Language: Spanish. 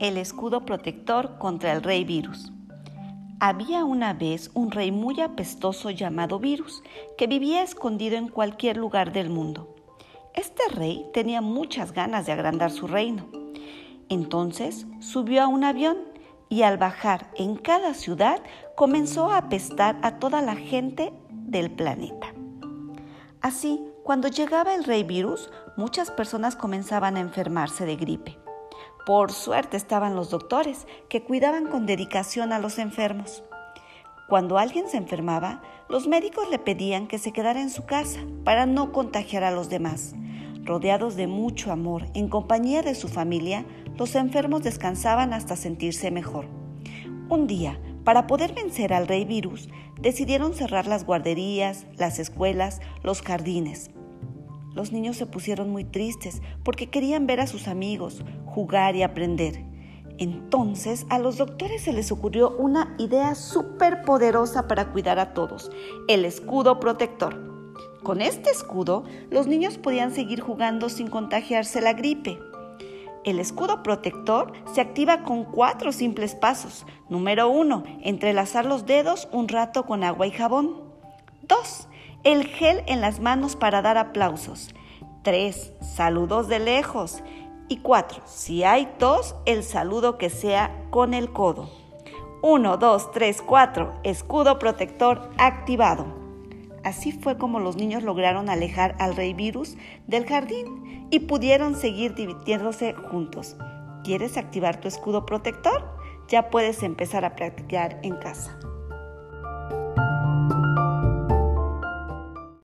el escudo protector contra el rey Virus. Había una vez un rey muy apestoso llamado Virus, que vivía escondido en cualquier lugar del mundo. Este rey tenía muchas ganas de agrandar su reino. Entonces subió a un avión y al bajar en cada ciudad comenzó a apestar a toda la gente del planeta. Así, cuando llegaba el rey Virus, muchas personas comenzaban a enfermarse de gripe. Por suerte estaban los doctores, que cuidaban con dedicación a los enfermos. Cuando alguien se enfermaba, los médicos le pedían que se quedara en su casa para no contagiar a los demás. Rodeados de mucho amor, en compañía de su familia, los enfermos descansaban hasta sentirse mejor. Un día, para poder vencer al rey Virus, decidieron cerrar las guarderías, las escuelas, los jardines. Los niños se pusieron muy tristes porque querían ver a sus amigos, jugar y aprender. Entonces, a los doctores se les ocurrió una idea súper poderosa para cuidar a todos: el escudo protector. Con este escudo, los niños podían seguir jugando sin contagiarse la gripe. El escudo protector se activa con 4 simples pasos. Número 1, entrelazar los dedos un rato con agua y jabón. 2, el gel en las manos para dar aplausos. 3, saludos de lejos. Y 4, si hay tos, el saludo que sea con el codo. 1, 2, 3, 4, escudo protector activado. Así fue como los niños lograron alejar al rey Virus del jardín y pudieron seguir divirtiéndose juntos. ¿Quieres activar tu escudo protector? Ya puedes empezar a practicar en casa.